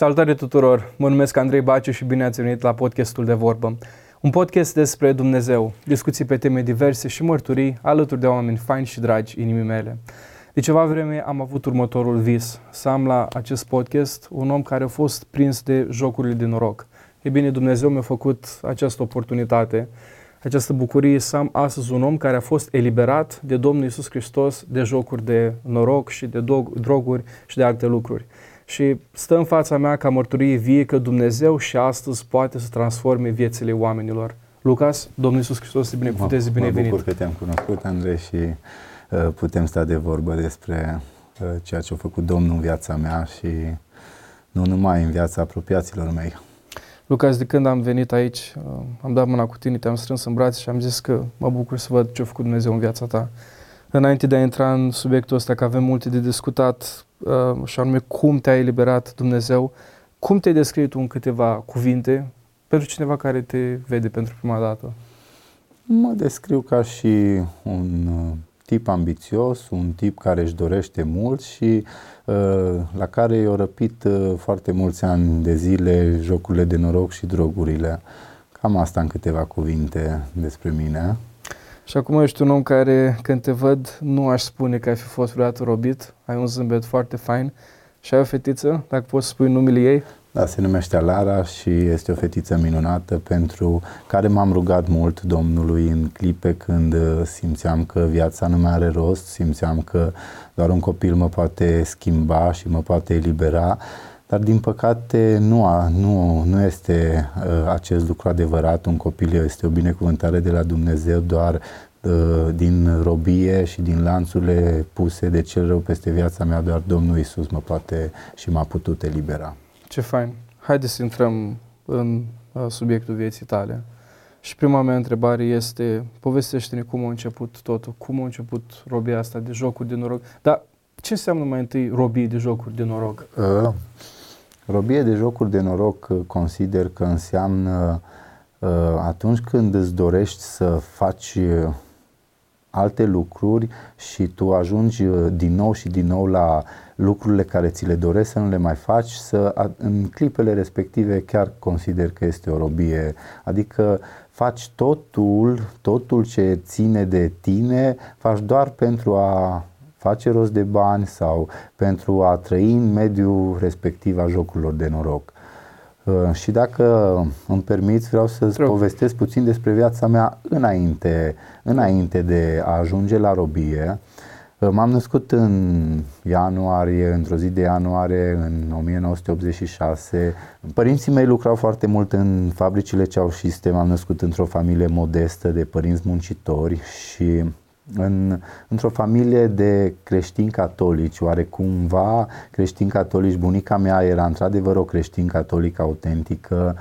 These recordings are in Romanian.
Salutare tuturor! Mă numesc Andrei Bace și bine ați venit la podcastul De Vorbă. Un podcast despre Dumnezeu, discuții pe teme diverse și mărturii alături de oameni faini și dragi inimii mele. De ceva vreme am avut următorul vis, să am la acest podcast un om care a fost prins de jocurile de noroc. Ei bine, Dumnezeu mi-a făcut această oportunitate, această bucurie să am astăzi un om care a fost eliberat de Domnul Isus Hristos de jocuri de noroc și de droguri și de alte lucruri. Și stă în fața mea ca mărturie vie că Dumnezeu și astăzi poate să transforme viețile oamenilor. Lucas, Domnul Iisus Hristos, să binecuvânteze, binevenit. Mă bucur că te-am cunoscut, Andrei, și putem sta de vorbă despre ceea ce a făcut Domnul în viața mea și nu numai în viața apropiaților mei. Lucas, de când am venit aici, am dat mâna cu tine, te-am strâns în brațe și am zis că mă bucur să văd ce a făcut Dumnezeu în viața ta. Înainte de a intra în subiectul ăsta, că avem multe de discutat, și anume cum te-a eliberat Dumnezeu, cum te-ai descrie tu în câteva cuvinte pentru cineva care te vede pentru prima dată? Mă descriu ca și un tip ambițios, un tip care își dorește mult și la care i-au răpit foarte mulți ani de zile jocurile de noroc și drogurile. Cam asta în câteva cuvinte despre mine. Și acum ești un om care, când te văd, nu aș spune că ai fi fost vreodată robit, ai un zâmbet foarte fain și ai o fetiță, dacă poți să spui numele ei? Da, se numește Lara și este o fetiță minunată pentru care m-am rugat mult Domnului în clipe când simțeam că viața nu mai are rost, simțeam că doar un copil mă poate schimba și mă poate elibera. Dar din păcate nu este acest lucru adevărat. Un copil este o binecuvântare de la Dumnezeu, doar din robie și din lanțurile puse de cel rău peste viața mea, doar Domnul Iisus mă poate și m-a putut elibera. Ce fain! Haideți să intrăm în subiectul vieții tale. Și prima mea întrebare este, povestește-ne cum a început totul, cum a început robia asta de jocuri de noroc. Dar ce înseamnă mai întâi robie de jocuri de noroc? Robie de jocuri de noroc consider că înseamnă atunci când îți dorești să faci alte lucruri și tu ajungi din nou și din nou la lucrurile care ți le dorești să nu le mai faci, în clipele respective chiar consider că este o robie. Adică faci totul ce ține de tine, faci doar pentru a face rost de bani sau pentru a trăi în mediul respectiv a jocurilor de noroc. Și dacă îmi permiți, vreau să-ți povestesc puțin despre viața mea înainte de a ajunge la robie. M-am născut într-o zi de ianuarie, în 1986. Părinții mei lucrau foarte mult în fabricile ceaușiste. M-am născut într-o familie modestă de părinți muncitori și într-o familie de creștini catolici, oarecumva creștini catolici. Bunica mea era într-adevăr o creștin catolică autentică.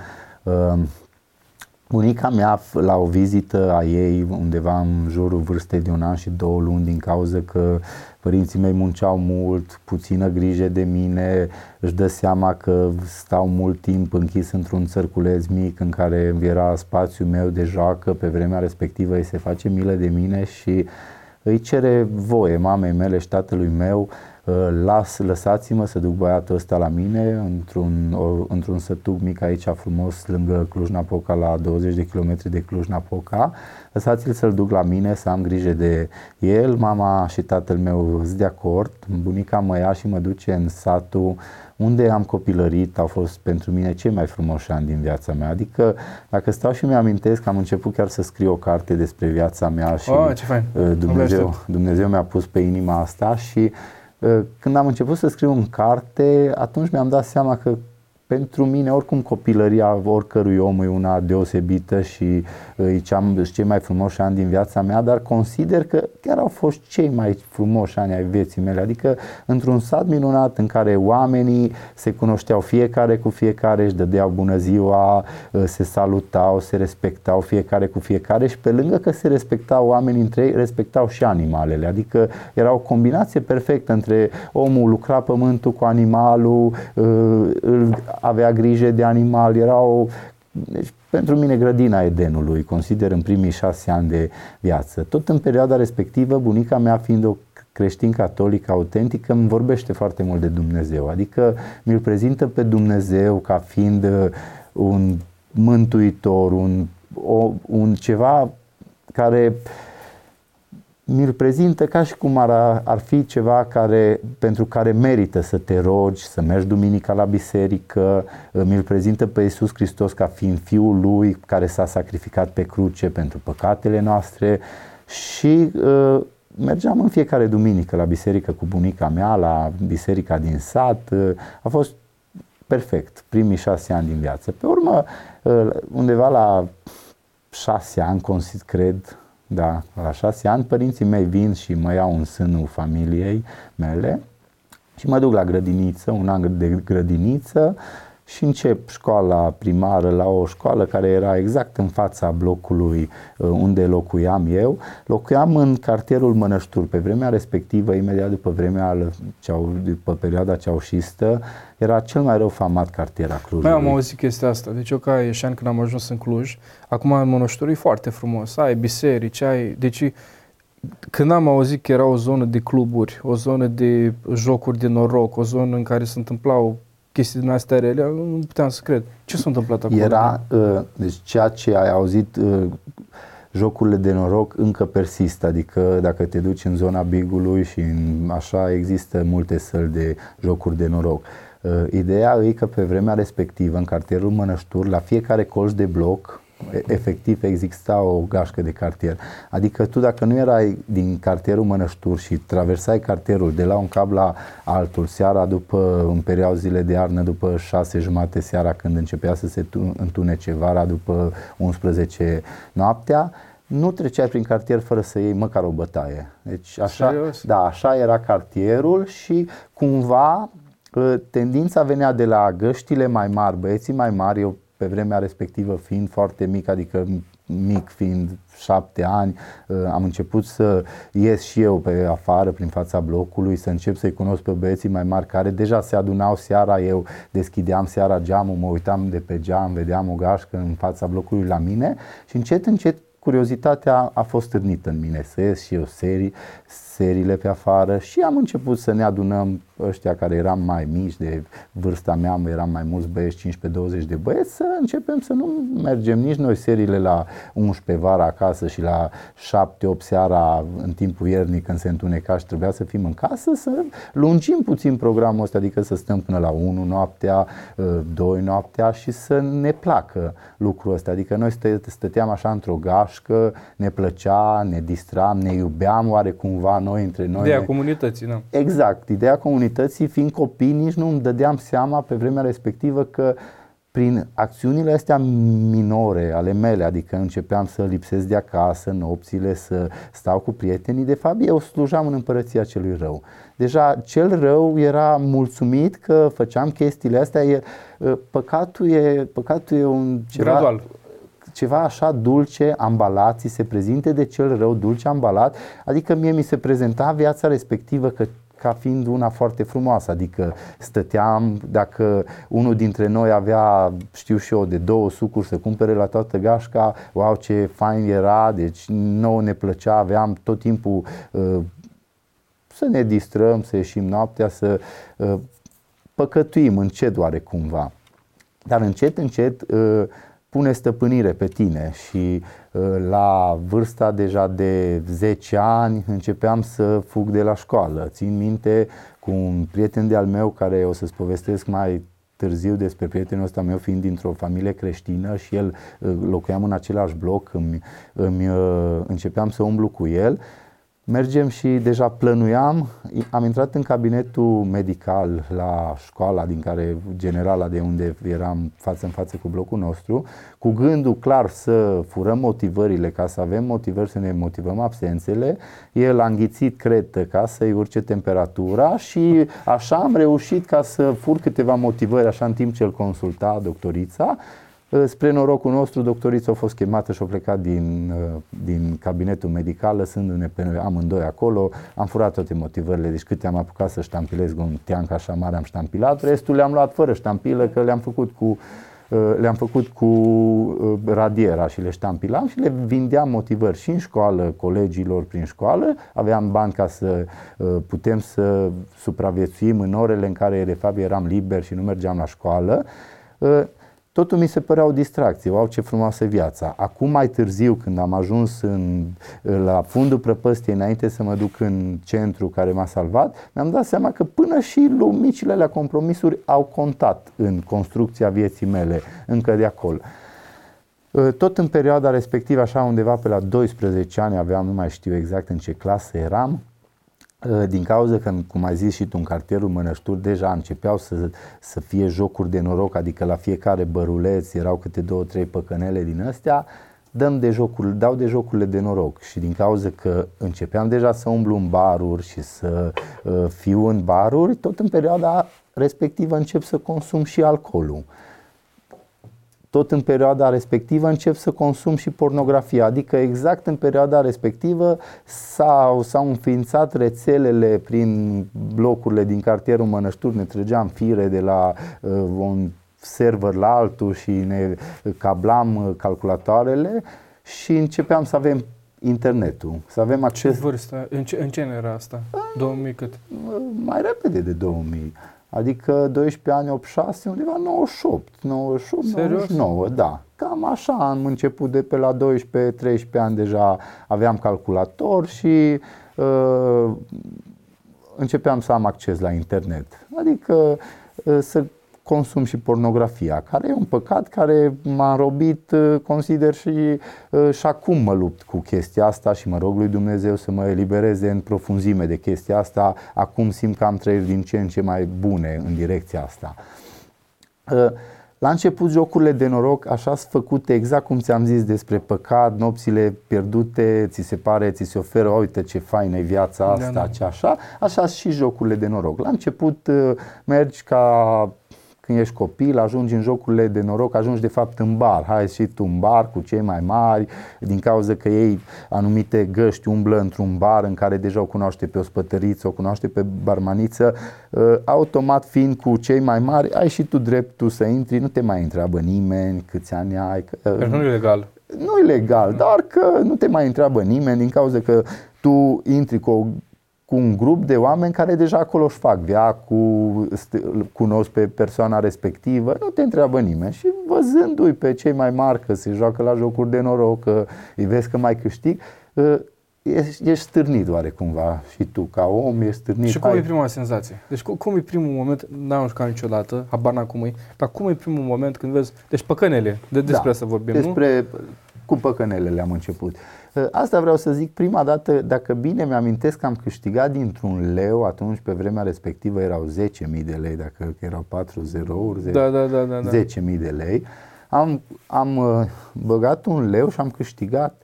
Bunica mea, la o vizită a ei undeva în jurul vârstei de 1 an și 2 luni, din cauza că părinții mei munceau mult, puțină grijă de mine, își dă seama că stau mult timp închis într-un țărculeț mic în care era spațiul meu de joacă. Pe vremea respectivă îi se face milă de mine și îi cere voie mamei mele și tatălui meu: lăsați-mă să duc băiatul ăsta la mine într-un sătuc mic aici frumos lângă Cluj-Napoca, la 20 de kilometri de Cluj-Napoca. Lăsați-l să-l duc la mine, să am grijă de el. Mama și tatăl meu sunt de acord. Bunica mă ia și mă duce în satul unde am copilărit. Au fost pentru mine cei mai frumoși ani din viața mea. Adică, dacă stau și mi-amintesc, am început chiar să scriu o carte despre viața mea și Dumnezeu mi-a pus pe inima asta. Și când am început să scriu în carte, atunci mi-am dat seama că pentru mine oricum copilăria oricărui om e una deosebită și cei mai frumoși ani din viața mea, dar consider că chiar au fost cei mai frumoși ani ai vieții mele. Adică într-un sat minunat în care oamenii se cunoșteau fiecare cu fiecare, își dădeau bună ziua, se salutau, se respectau fiecare cu fiecare și pe lângă că se respectau oamenii între ei, respectau și animalele. Adică era o combinație perfectă între omul lucra pământul cu animalul, avea grijă de animal, deci, pentru mine grădina Edenului, consider în primii 6 ani de viață. Tot în perioada respectivă, bunica mea, fiind o creștin catolic autentic îmi vorbește foarte mult de Dumnezeu, adică mi-l prezintă pe Dumnezeu ca fiind un mântuitor, un ceva care mi-l prezintă ca și cum ar fi ceva pentru care merită să te rogi, să mergi duminica la biserică. Mi-l prezintă pe Isus Cristos ca fiind Fiul Lui care s-a sacrificat pe cruce pentru păcatele noastre și mergeam în fiecare duminică la biserică cu bunica mea, la biserica din sat. A fost perfect primii 6 ani din viață. Pe urmă, undeva la 6 ani, cred, da, la 6 ani, părinții mei vin și mă iau în sânul familiei mele și mă duc la grădiniță, 1 an de grădiniță, și încep școala primară la o școală care era exact în fața blocului unde locuiam eu. Locuiam în cartierul Mănăștur. Pe vremea respectivă, imediat după perioada ceaușistă, era cel mai rău famat cartier al Clujului. Mai am auzit chestia asta. Deci eu ca ieșean, când am ajuns în Cluj, acum în Mănăștur e foarte frumos. Ai biserici, ai... Deci când am auzit că era o zonă de cluburi, o zonă de jocuri de noroc, o zonă în care se întâmplau chestii din astea rele, nu puteam să cred. Ce s-a întâmplat acolo? Era, deci ceea ce ai auzit, jocurile de noroc încă persistă, adică dacă te duci în zona Bigului și așa, există multe săli de jocuri de noroc. Ideea e că pe vremea respectivă, în cartierul Mănăștur, la fiecare colț de bloc, efectiv exista o gașcă de cartier. Adică tu, dacă nu erai din cartierul Mănăștur și traversai cartierul de la un cap la altul seara, în perioadele de iarnă, după 6:30 seara, când începea să se întunece vara, după 11 noaptea, nu treceai prin cartier fără să iei măcar o bătaie. Deci așa, da, așa era cartierul și cumva tendința venea de la găștile mai mari, băieții mai mari. Eu, pe vremea respectivă, fiind foarte mic, adică mic fiind 7 ani, am început să ies și eu pe afară, prin fața blocului, să încep să-i cunosc pe băieții mai mari care deja se adunau seara. Eu deschideam seara geamul, mă uitam de pe geam, vedeam o gașcă în fața blocului la mine și încet, încet curiozitatea a fost stârnită în mine, să ies și eu seriile pe afară și am început să ne adunăm ăștia care eram mai mici, de vârsta mea eram mai mulți băieți, 15-20 de băieți, să începem să nu mergem nici noi seriile la 11 vara acasă și la 7-8 seara în timpul iernii, când se întuneca și trebuia să fim în casă, să lungim puțin programul ăsta, adică să stăm până la 1 noaptea, 2 noaptea și să ne placă lucrul ăsta. Adică noi stăteam așa într-o gașcă, ne plăcea, ne distram, ne iubeam oare cumva noi între noi. Ideea comunității, nu? Exact, ideea comunității, fiind copii, nici nu îmi dădeam seama pe vremea respectivă că prin acțiunile astea minore ale mele, adică începeam să lipsesc de acasă, nopțile, să stau cu prietenii, de fapt eu slujeam în împărăția celui rău. Deja cel rău era mulțumit că făceam chestiile astea. Păcatul e un gradual. Ceva așa dulce, ambalat, ți se prezinte de cel rău, dulce, ambalat, adică mie mi se prezenta viața respectivă ca fiind una foarte frumoasă, adică stăteam, dacă unul dintre noi avea, știu și eu, de 2 sucuri să cumpere la toată gașca, wow, ce fain era, deci nouă ne plăcea, aveam tot timpul să ne distrăm, să ieșim noaptea, să păcătuim încet oarecumva, dar încet, încet pune stăpânire pe tine și la vârsta deja de 10 ani începeam să fug de la școală. Țin minte cu un prieten de-al meu, care o să-ți povestesc mai târziu despre prietenul ăsta meu, fiind dintr-o familie creștină și el locuiam în același bloc, începeam să umblu cu el. Mergem și deja plănuiam, am intrat în cabinetul medical la școala din care, generala de unde eram față în față cu blocul nostru, cu gândul clar să furăm motivările, ca să avem motivări, să ne motivăm absențele. El a înghițit cretă ca să-i urce temperatura și așa am reușit ca să fur câteva motivări, așa în timp ce îl consulta doctorița. Spre norocul nostru, doctorița a fost chemată și a plecat din cabinetul medical, lăsându-ne pe noi amândoi acolo. Am furat toate motivările, deci câte am apucat să ștampilez, un teanc așa mare am ștampilat, restul le-am luat fără ștampilă, că le-am făcut cu le-am făcut cu radiera și le ștampilam și le vindeam motivări și în școală, colegilor prin școală. Aveam bani ca să putem să supraviețuim în orele în care de fapt eram liber și nu mergeam la școală. Totul mi se părea o distracție, wow, ce frumoasă viața. Acum mai târziu, când am ajuns la fundul prăpăstiei, înainte să mă duc în centru care m-a salvat, mi-am dat seama că până și micile alea compromisuri au contat în construcția vieții mele, încă de acolo. Tot în perioada respectivă, așa undeva pe la 12 ani aveam, nu mai știu exact în ce clasă eram, din cauza că, cum ai zis și tu, în cartierul Mănăștur deja începeau să fie jocuri de noroc, adică la fiecare băruleț erau câte 2-3 păcănele din astea, dau de jocurile de noroc. Și din cauza că începeam deja să umblu în baruri și să fiu în baruri, tot în perioada respectivă încep să consum și pornografia, adică exact în perioada respectivă s-au înființat rețelele prin blocurile din cartierul Mănăștur, ne trăgeam fire de la un server la altul și ne cablam calculatoarele și începeam să avem internetul, să avem acces... Vârsta, în ce era asta? 2000 cât? Mai repede de 2000. Adică 12 ani, 86, undeva 98, serios? 99, da. Cam așa am început, de pe la 12-13 ani deja aveam calculator și începeam să am acces la internet. Adică să consum și pornografia, care e un păcat care m-a înrobit, consider, și acum mă lupt cu chestia asta și mă rog lui Dumnezeu să mă elibereze în profunzime de chestia asta. Acum simt că am trăiri din ce în ce mai bune în direcția asta. La început, jocurile de noroc așa sunt făcute, exact cum ți-am zis despre păcat, nopțile pierdute, ți se oferă, uite ce faină e viața asta, da, da. Ce așa și jocurile de noroc. La început mergi ca... Când ești copil, ajungi în jocurile de noroc, ajungi de fapt în bar. Hai și tu în bar cu cei mai mari, din cauza că ei, anumite găști, umblă într-un bar în care deja o cunoaște pe ospătăriță, o cunoaște pe barmaniță. Automat, fiind cu cei mai mari, ai și tu dreptul să intri, nu te mai întreabă nimeni câți ani ai. Nu e legal. Nu e legal, dar că nu te mai întreabă nimeni din cauza că tu intri cu un grup de oameni care deja acolo își fac viacul, cunosc pe persoana respectivă, nu te întreabă nimeni. Și văzându-i pe cei mai mari că se joacă la jocuri de noroc, că îi vezi că mai câștig, ești stârnit oarecumva și tu ca om, ești stârnit. Și cum e prima senzație? Deci cum e primul moment, n-am jucat niciodată, habar n-am cum e, dar cum e primul moment când vezi, deci păcănele, despre asta vorbim, despre, nu? Cu păcănelele am început. Asta vreau să zic, prima dată, dacă bine mi-amintesc că am câștigat dintr-un leu, atunci pe vremea respectivă erau 10.000 de lei, dacă erau 4 zerouri, 10.000 de lei. Am băgat un leu și am câștigat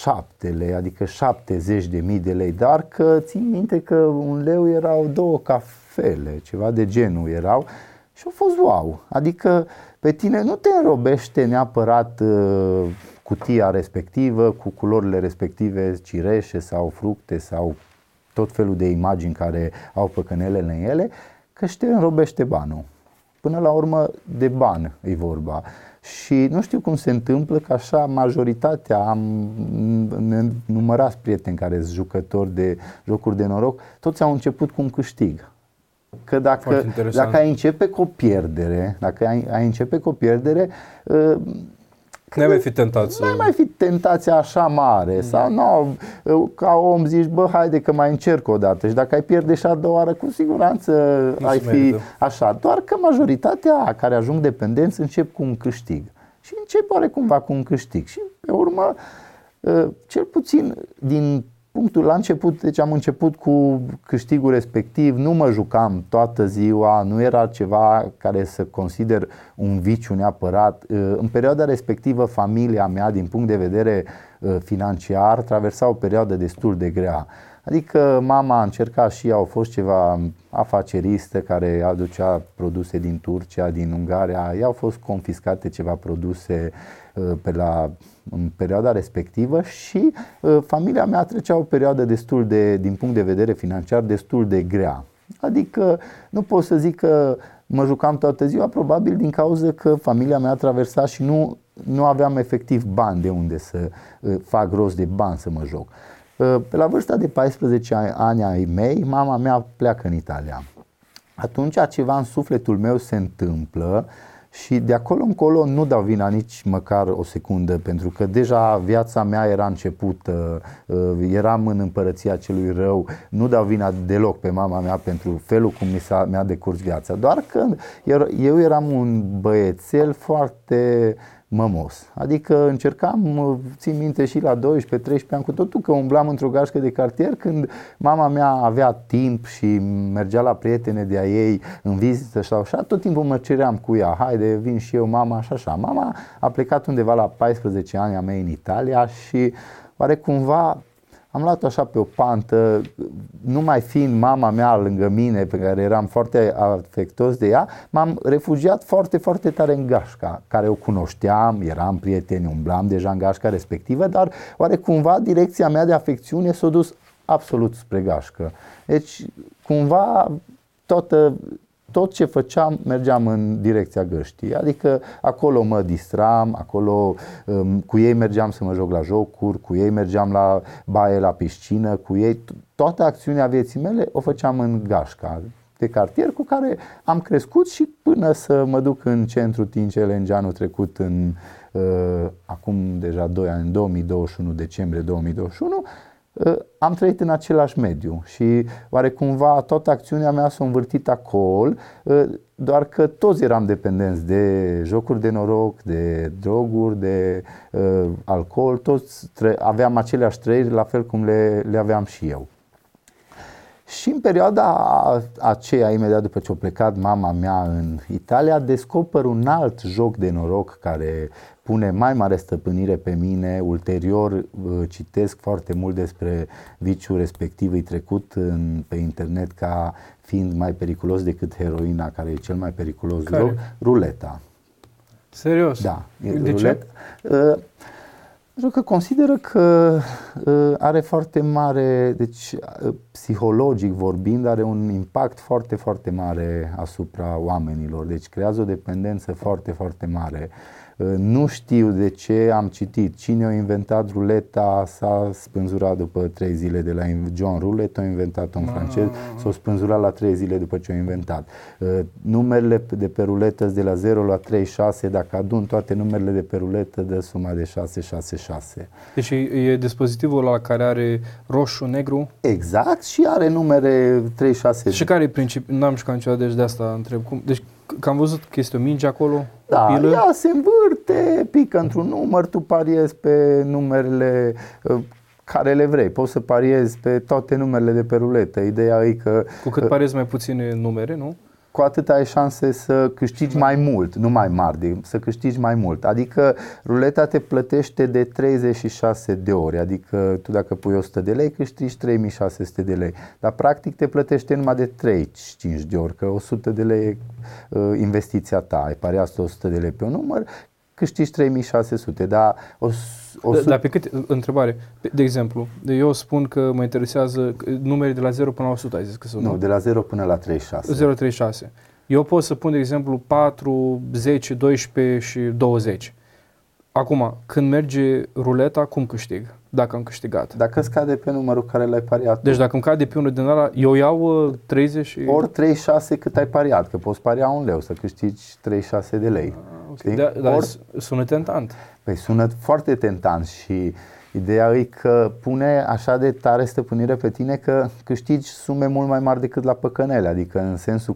7 lei, adică 70.000 de lei, dar că țin minte că un leu erau 2 cafele, ceva de genul erau. Și a fost wow, adică pe tine nu te înrobește neapărat cutia respectivă cu culorile respective, cireșe sau fructe sau tot felul de imagini care au păcănelele în ele, că te înrobește banul. Până la urmă de bani e vorba. Și nu știu cum se întâmplă că așa majoritatea, am numărat prieteni care sunt jucători de jocuri de noroc, toți au început cu un câștig. Că dacă ai începe cu o pierdere, nu mai fi tentația. Nu mai fi tentația așa mare, sau nu, ca om zici, bă, haide că mai încerc o dată. Și dacă ai pierde și a doua oară, cu siguranță nu ai fi merg, așa. Doar că majoritatea care ajung dependenți încep cu un câștig. Și încep oarecumva cu un câștig. Și pe urmă, cel puțin din la început, deci am început cu câștigul respectiv, nu mă jucam toată ziua, nu era ceva care să consider un viciu neapărat. În perioada respectivă, familia mea, din punct de vedere financiar, traversa o perioadă destul de grea. Adică mama a încercat și ea, a fost ceva afaceristă care aducea produse din Turcia, din Ungaria, i-au fost confiscate ceva produse în perioada respectivă și familia mea trecea o perioadă destul de, din punct de vedere financiar, destul de grea. Adică nu pot să zic că mă jucam toată ziua, probabil din cauza că familia mea traversa și nu aveam efectiv bani de unde să fac rost de bani să mă joc. Pe la vârsta de 14 ani ai mei, mama mea pleacă în Italia. Atunci ceva în sufletul meu se întâmplă și de acolo încolo nu dau vina nici măcar o secundă, pentru că deja viața mea era începută, eram în împărăția celui rău, nu dau vina deloc pe mama mea pentru felul cum mi-a decurs viața, doar că eu eram un băiețel foarte mămos, adică încercam, țin minte și la 12-13 ani cu totul că umblam într-o gașcă de cartier când mama mea avea timp și mergea la prietene de-a ei în vizită sau așa, tot timpul mă ceream cu ea, haide vin și eu mama și așa. Mama a plecat undeva la 14 ani a mea în Italia și oarecumva am luat-o așa pe o pantă, numai fiind mama mea lângă mine, pe care eram foarte afectos de ea, m-am refugiat foarte, foarte tare în gașca, care o cunoșteam, eram prieteni, umblam deja în gașca respectivă, dar oarecumva direcția mea de afecțiune s-a dus absolut spre gașcă. Deci, cumva, tot ce făceam mergeam în direcția găștii, adică acolo mă distram, acolo cu ei mergeam să mă joc la jocuri, cu ei mergeam la baie, la piscină, cu ei, toată acțiunea vieții mele o făceam în gașca de cartier cu care am crescut și până să mă duc în centru Teen Challenge anul trecut în acum deja 2 ani, în 2021, decembrie 2021, am trăit în același mediu și oarecumva toată acțiunea mea s-a învârtit acolo, doar că toți eram dependenți de jocuri de noroc, de droguri, de alcool, toți aveam aceleași trăiri la fel cum le aveam și eu. Și în perioada aceea, imediat după ce a plecat mama mea în Italia, descoper un alt joc de noroc care pune mai mare stăpânire pe mine. Ulterior citesc foarte mult despre viciul respectiv, îi trecut pe internet ca fiind mai periculos decât heroina, care e cel mai periculos joc, ruleta. Serios? Da. De ce? Pentru că consideră că are foarte mare, deci psihologic vorbind, are un impact foarte, foarte mare asupra oamenilor. Deci creează o dependență foarte, foarte mare. Nu știu de ce am citit. Cine a inventat ruleta s-a spânzurat după 3 zile de la John Roulette, a inventat un francez, s-a spânzurat la 3 zile după ce a inventat. Numerele de pe ruletă de la 0 la 3, 6, dacă adun toate numerele de pe ruletă dă suma de 6, 6, 6. Deci e dispozitivul ăla care are roșu, negru? Exact, și are numere 3, 6. Și care e principiul? N-am știut niciodată, deci de asta întreb. Cum? Deci că am văzut că este o minge acolo. Da, ea se învârte, pică într-un număr, tu pariezi pe numerele care le vrei. Poți să pariezi pe toate numerele de pe ruletă. Ideea e că cu cât pariezi mai puține numere, nu? Cu atât ai șanse să câștigi mai mult, nu mai mari, să câștigi mai mult. Adică ruleta te plătește de 36 de ori, adică tu dacă pui 100 de lei câștigi 3600 de lei, dar practic te plătește numai de 35 de ori, că 100 de lei e investiția ta, ai pariat 100 de lei pe un număr, câștigi 3600, dar... Dar pe câte, întrebare, de exemplu, eu spun că mă interesează numere de la 0 până la 100, ai zis că sunt. Nu, de la 0 până la 36. 0, 36. Eu pot să pun, de exemplu, 4, 10, 12 și 20. Acum, când merge ruleta, cum câștig? Dacă am câștigat. Dacă îți cade pe numărul care l-ai pariat. Deci dacă îmi cade pe unul din ăla, eu iau 30... Ori 36 cât ai pariat, că poți paria un leu să câștigi 36 de lei. Okay. Dar sună tentant. Păi sună foarte tentant și ideea e că pune așa de tare stăpânire pe tine că câștigi sume mult mai mari decât la păcănele, adică în sensul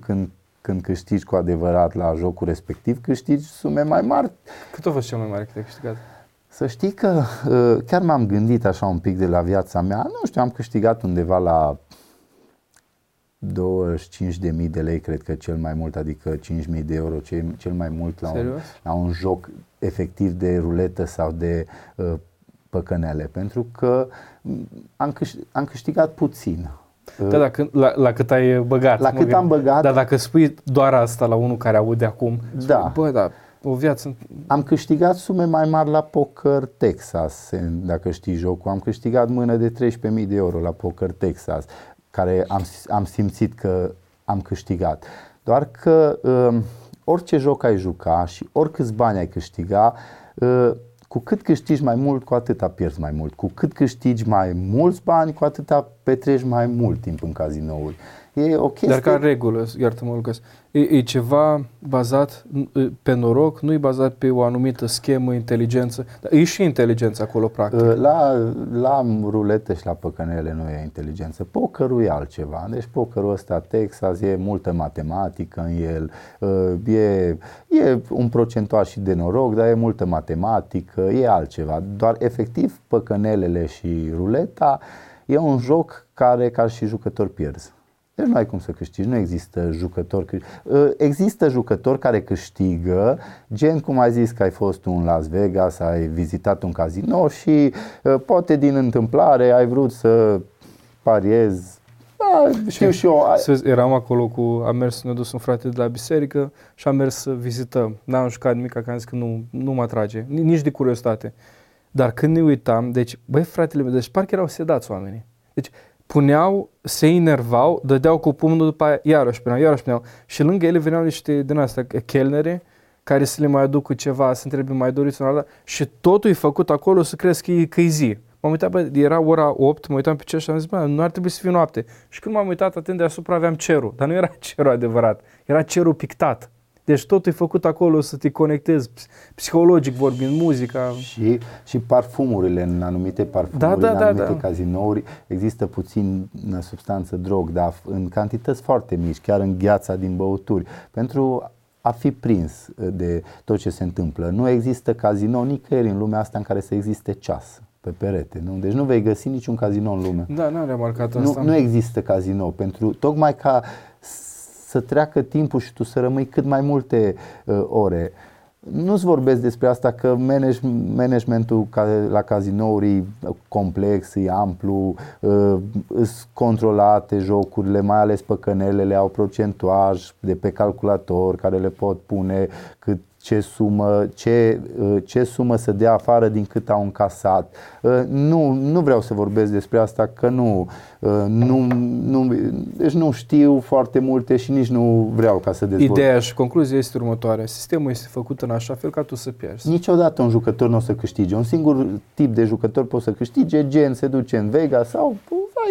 când câștigi cu adevărat la jocul respectiv, câștigi sume mai mari. Cât a fost cel mai mare cât ai câștigat? Să știi că chiar m-am gândit așa un pic de la viața mea, nu știu, am câștigat undeva la 25.000 de lei, cred că cel mai mult, adică 5.000 de euro cel mai mult la un joc efectiv de ruletă sau de păcănele, pentru că am câștigat puțin. Da, dacă, la cât ai băgat. La cât am băgat. Dar dacă spui doar asta la unul care aude acum, spui, da. Bă, da. O viață. Am câștigat sume mai mari la Poker Texas, dacă știi jocul, am câștigat mână de 13.000 de euro la Poker Texas, care am simțit că am câștigat. Doar că orice joc ai juca și oricâți bani ai câștiga, cu cât câștigi mai mult, cu atâta pierzi mai mult. Cu cât câștigi mai mulți bani, cu atâta petreci mai mult timp în cazinouri. E o chestie... Dar ca regulă, iartă-mă Lucas, e ceva bazat pe noroc, nu e bazat pe o anumită schemă, inteligență, dar e și inteligența acolo practic. La rulete și la păcănele nu e inteligență, pokerul e altceva, deci pokerul ăsta Texas e multă matematică în el, e un procentual și de noroc, dar e multă matematică, e altceva, doar efectiv păcănelele și ruleta e un joc care ca și jucător pierzi. Deci nu ai cum să câștigi, nu există jucători. Există jucători care câștigă, gen cum ai zis că ai fost în Las Vegas, ai vizitat un casino și poate din întâmplare ai vrut să pariezi. Știu și eu. Eram acolo ne-a dus un frate de la biserică și am mers să vizităm. N-am jucat nimic, că am zis că nu mă atrage, nici de curiozitate. Dar când ne uitam, deci, băi fratele meu, deci parcă erau sedați oamenii. Deci puneau, se enervau, dădeau cu pumnul, după aia iarăși puneau și lângă ele veneau niște din astea chelnere care să le mai aduc cu ceva, să întrebe mai doriți un alta și totul e făcut acolo să crezi că e zi. M-am uitat, era ora 8, mă uitam pe cer și am zis, nu ar trebui să fie noapte. Și când m-am uitat atent deasupra aveam cerul, dar nu era cerul adevărat, era cerul pictat. Deci totul e făcut acolo să te conectezi, psihologic vorbind, muzica. Și parfumurile, în anumite parfumuri, în anumite cazinouri, există puțin substanță drog, dar în cantități foarte mici, chiar în gheața din băuturi, pentru a fi prins de tot ce se întâmplă. Nu există cazino nicăieri în lumea asta în care să existe ceas pe perete, nu? Deci nu vei găsi niciun cazino în lume. Da, n-am remarcat asta. Nu există cazino, tocmai ca să treacă timpul și tu să rămâi cât mai multe ore. Nu-ți vorbesc despre asta că managementul la cazinouri complex, e amplu, îs controlate jocurile, mai ales păcănelele au procentuaj de pe calculator care le pot pune cât ce sumă să dea afară din cât au încasat. Nu vreau să vorbesc despre asta că deci nu știu foarte multe și nici nu vreau ca să dezvolt. Ideea și concluzia este următoarea. Sistemul este făcut în așa fel ca tu să pierzi. Niciodată un jucător nu o să câștige. Un singur tip de jucător poate să câștige, gen se duce în Vegas sau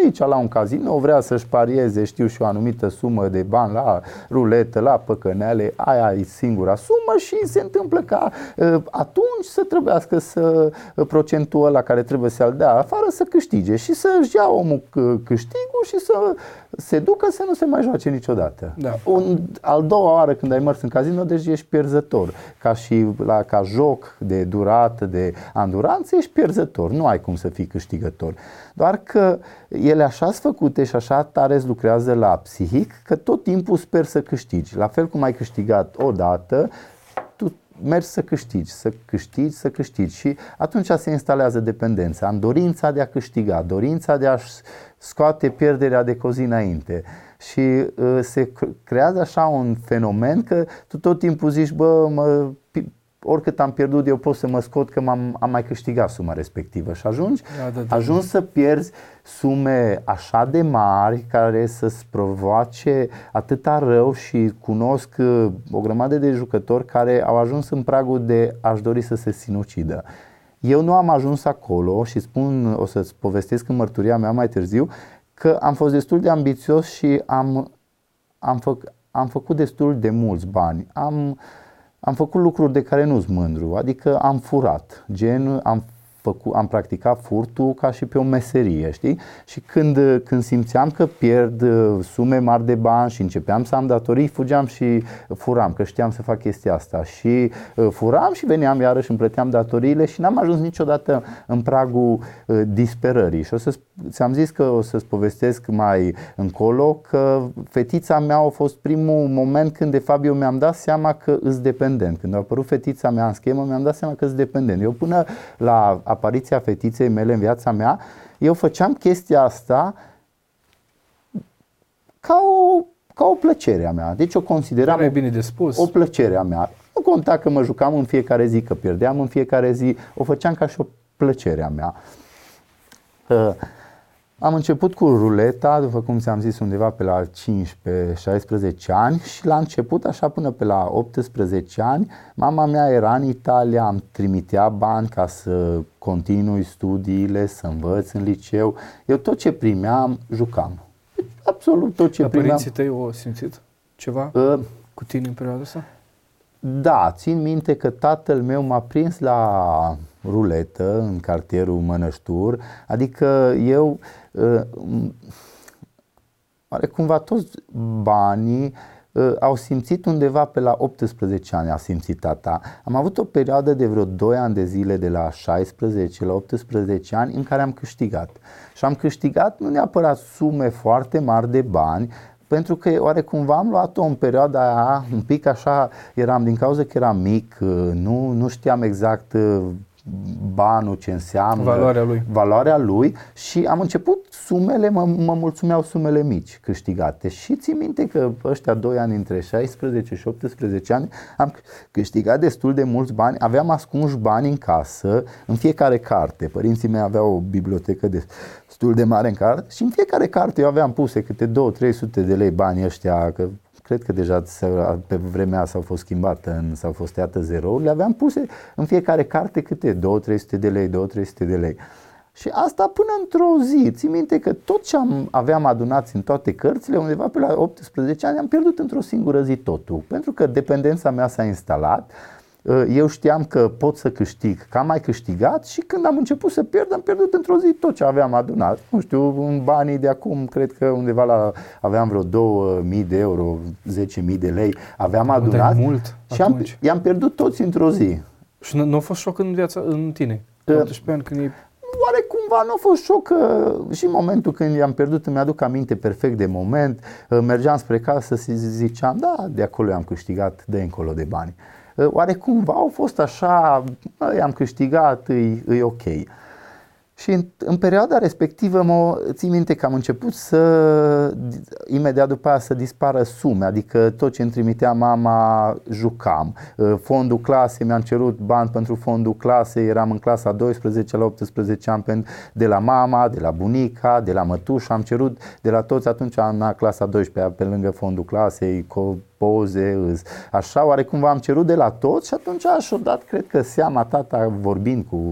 aici la un casino, vrea să-și parieze, știu și o anumită sumă de bani la ruletă, la păcăneale, aia e singura sumă și se întâmplă ca atunci să trebuiască să procentul ăla care trebuie să-l dea afară să câștige și să-și ia omul câștigul și să se ducă să nu se mai joace niciodată. Da. Al doua oară când ai mers în casino, deci ești pierzător. Ca joc de durată, de anduranță, ești pierzător. Nu ai cum să fii câștigător. Doar că ele așa-s făcute și așa tare-ți lucrează la psihic că tot timpul sper să câștigi. La fel cum ai câștigat odată, tu mergi să câștigi și atunci se instalează dependența în dorința de a câștiga, dorința de a-și scoate pierderea de cozi înainte și se creează așa un fenomen că tu tot timpul zici, oricât am pierdut eu pot să mă scot că am mai câștigat suma respectivă și ajungi să pierzi sume așa de mari care să-ți provoace atâta rău și cunosc o grămadă de jucători care au ajuns în pragul de aș dori să se sinucidă. Eu nu am ajuns acolo și o să-ți povestesc în mărturia mea mai târziu că am fost destul de ambițios și am făcut destul de mulți bani. Am făcut lucruri de care nu-s mândru, adică am furat, am practicat furtul ca și pe o meserie, știi? Și când simțeam că pierd sume mari de bani și începeam să am datorii, fugeam și furam, că știam să fac chestia asta și furam și veneam iarăși, îmi plăteam datoriile și n-am ajuns niciodată în pragul disperării și ți-am zis că o să-ți povestesc mai încolo că fetița mea a fost primul moment când de fapt eu mi-am dat seama că îs dependent, când a apărut fetița mea în schemă mi-am dat seama că îs dependent, eu până la apariția fetiței mele în viața mea, eu făceam chestia asta ca o plăcere a mea. Deci o consideram o plăcere a mea. Nu conta că mă jucam în fiecare zi, că pierdeam în fiecare zi, o făceam ca și o plăcere a mea. Am început cu ruleta, după cum ți-am zis, undeva pe la 15-16 ani și la început, așa până pe la 18 ani, mama mea era în Italia, îmi trimitea bani ca să continui studiile, să învăț în liceu. Eu tot ce primeam, jucam. Absolut tot ce primeam. Părinții tăi au simțit ceva cu tine în perioada asta? Da, țin minte că tatăl meu m-a prins la ruletă în cartierul Mănăștur, adică eu cumva toți banii au simțit undeva pe la 18 ani, a simțit tata. Am avut o perioadă de vreo 2 ani de zile de la 16 la 18 ani în care am câștigat și am câștigat nu neapărat sume foarte mari de bani, pentru că oarecumva am luat-o în perioada aia, un pic așa, eram din cauza că eram mic, nu știam exact banul ce înseamnă, valoarea lui și am început sumele, mă mulțumeau sumele mici câștigate și țin minte că ăștia 2 ani între 16 și 18 ani am câștigat destul de mulți bani, aveam ascunși bani în casă, în fiecare carte, părinții mei aveau o bibliotecă destul de mare în carte și în fiecare carte eu aveam puse câte 200-300 de lei bani ăștia, că cred că deja pe vremea s-au fost schimbate, s-au fost tăiate zerourile, aveam puse în fiecare carte câte 200-300 de lei, 200-300 de lei. Și asta până într-o zi, țin minte că tot ce aveam adunat în toate cărțile, undeva pe la 18 ani, am pierdut într-o singură zi totul, pentru că dependența mea s-a instalat. Eu știam că pot să câștig, că am mai câștigat și când am început să pierd, am pierdut într-o zi tot ce aveam adunat. Nu știu, în banii de acum, cred că undeva aveam vreo 2000 de euro, 10.000 de lei, aveam adunat mult și i-am pierdut toți într-o zi. Și nu a fost șoc în viața, în tine? Oarecumva nu a fost șoc și în momentul când i-am pierdut, îmi aduc aminte perfect de moment, mergeam spre casă și ziceam, da, de acolo am câștigat, de încolo de bani. Oarecumva au fost așa, i-am câștigat, e ok. Și în perioada respectivă țin minte că am început imediat după aia să dispară sume, adică tot ce îmi trimitea mama jucam. Fondul clasei, mi-am cerut bani pentru fondul clasei, eram în clasa 12 la 18 ani, de la mama, de la bunica, de la mătușa, am cerut de la toți atunci în clasa 12 pe lângă fondul clasei, poze, așa, oarecumva am cerut de la toți și atunci și-o dat, cred că seama tata vorbind cu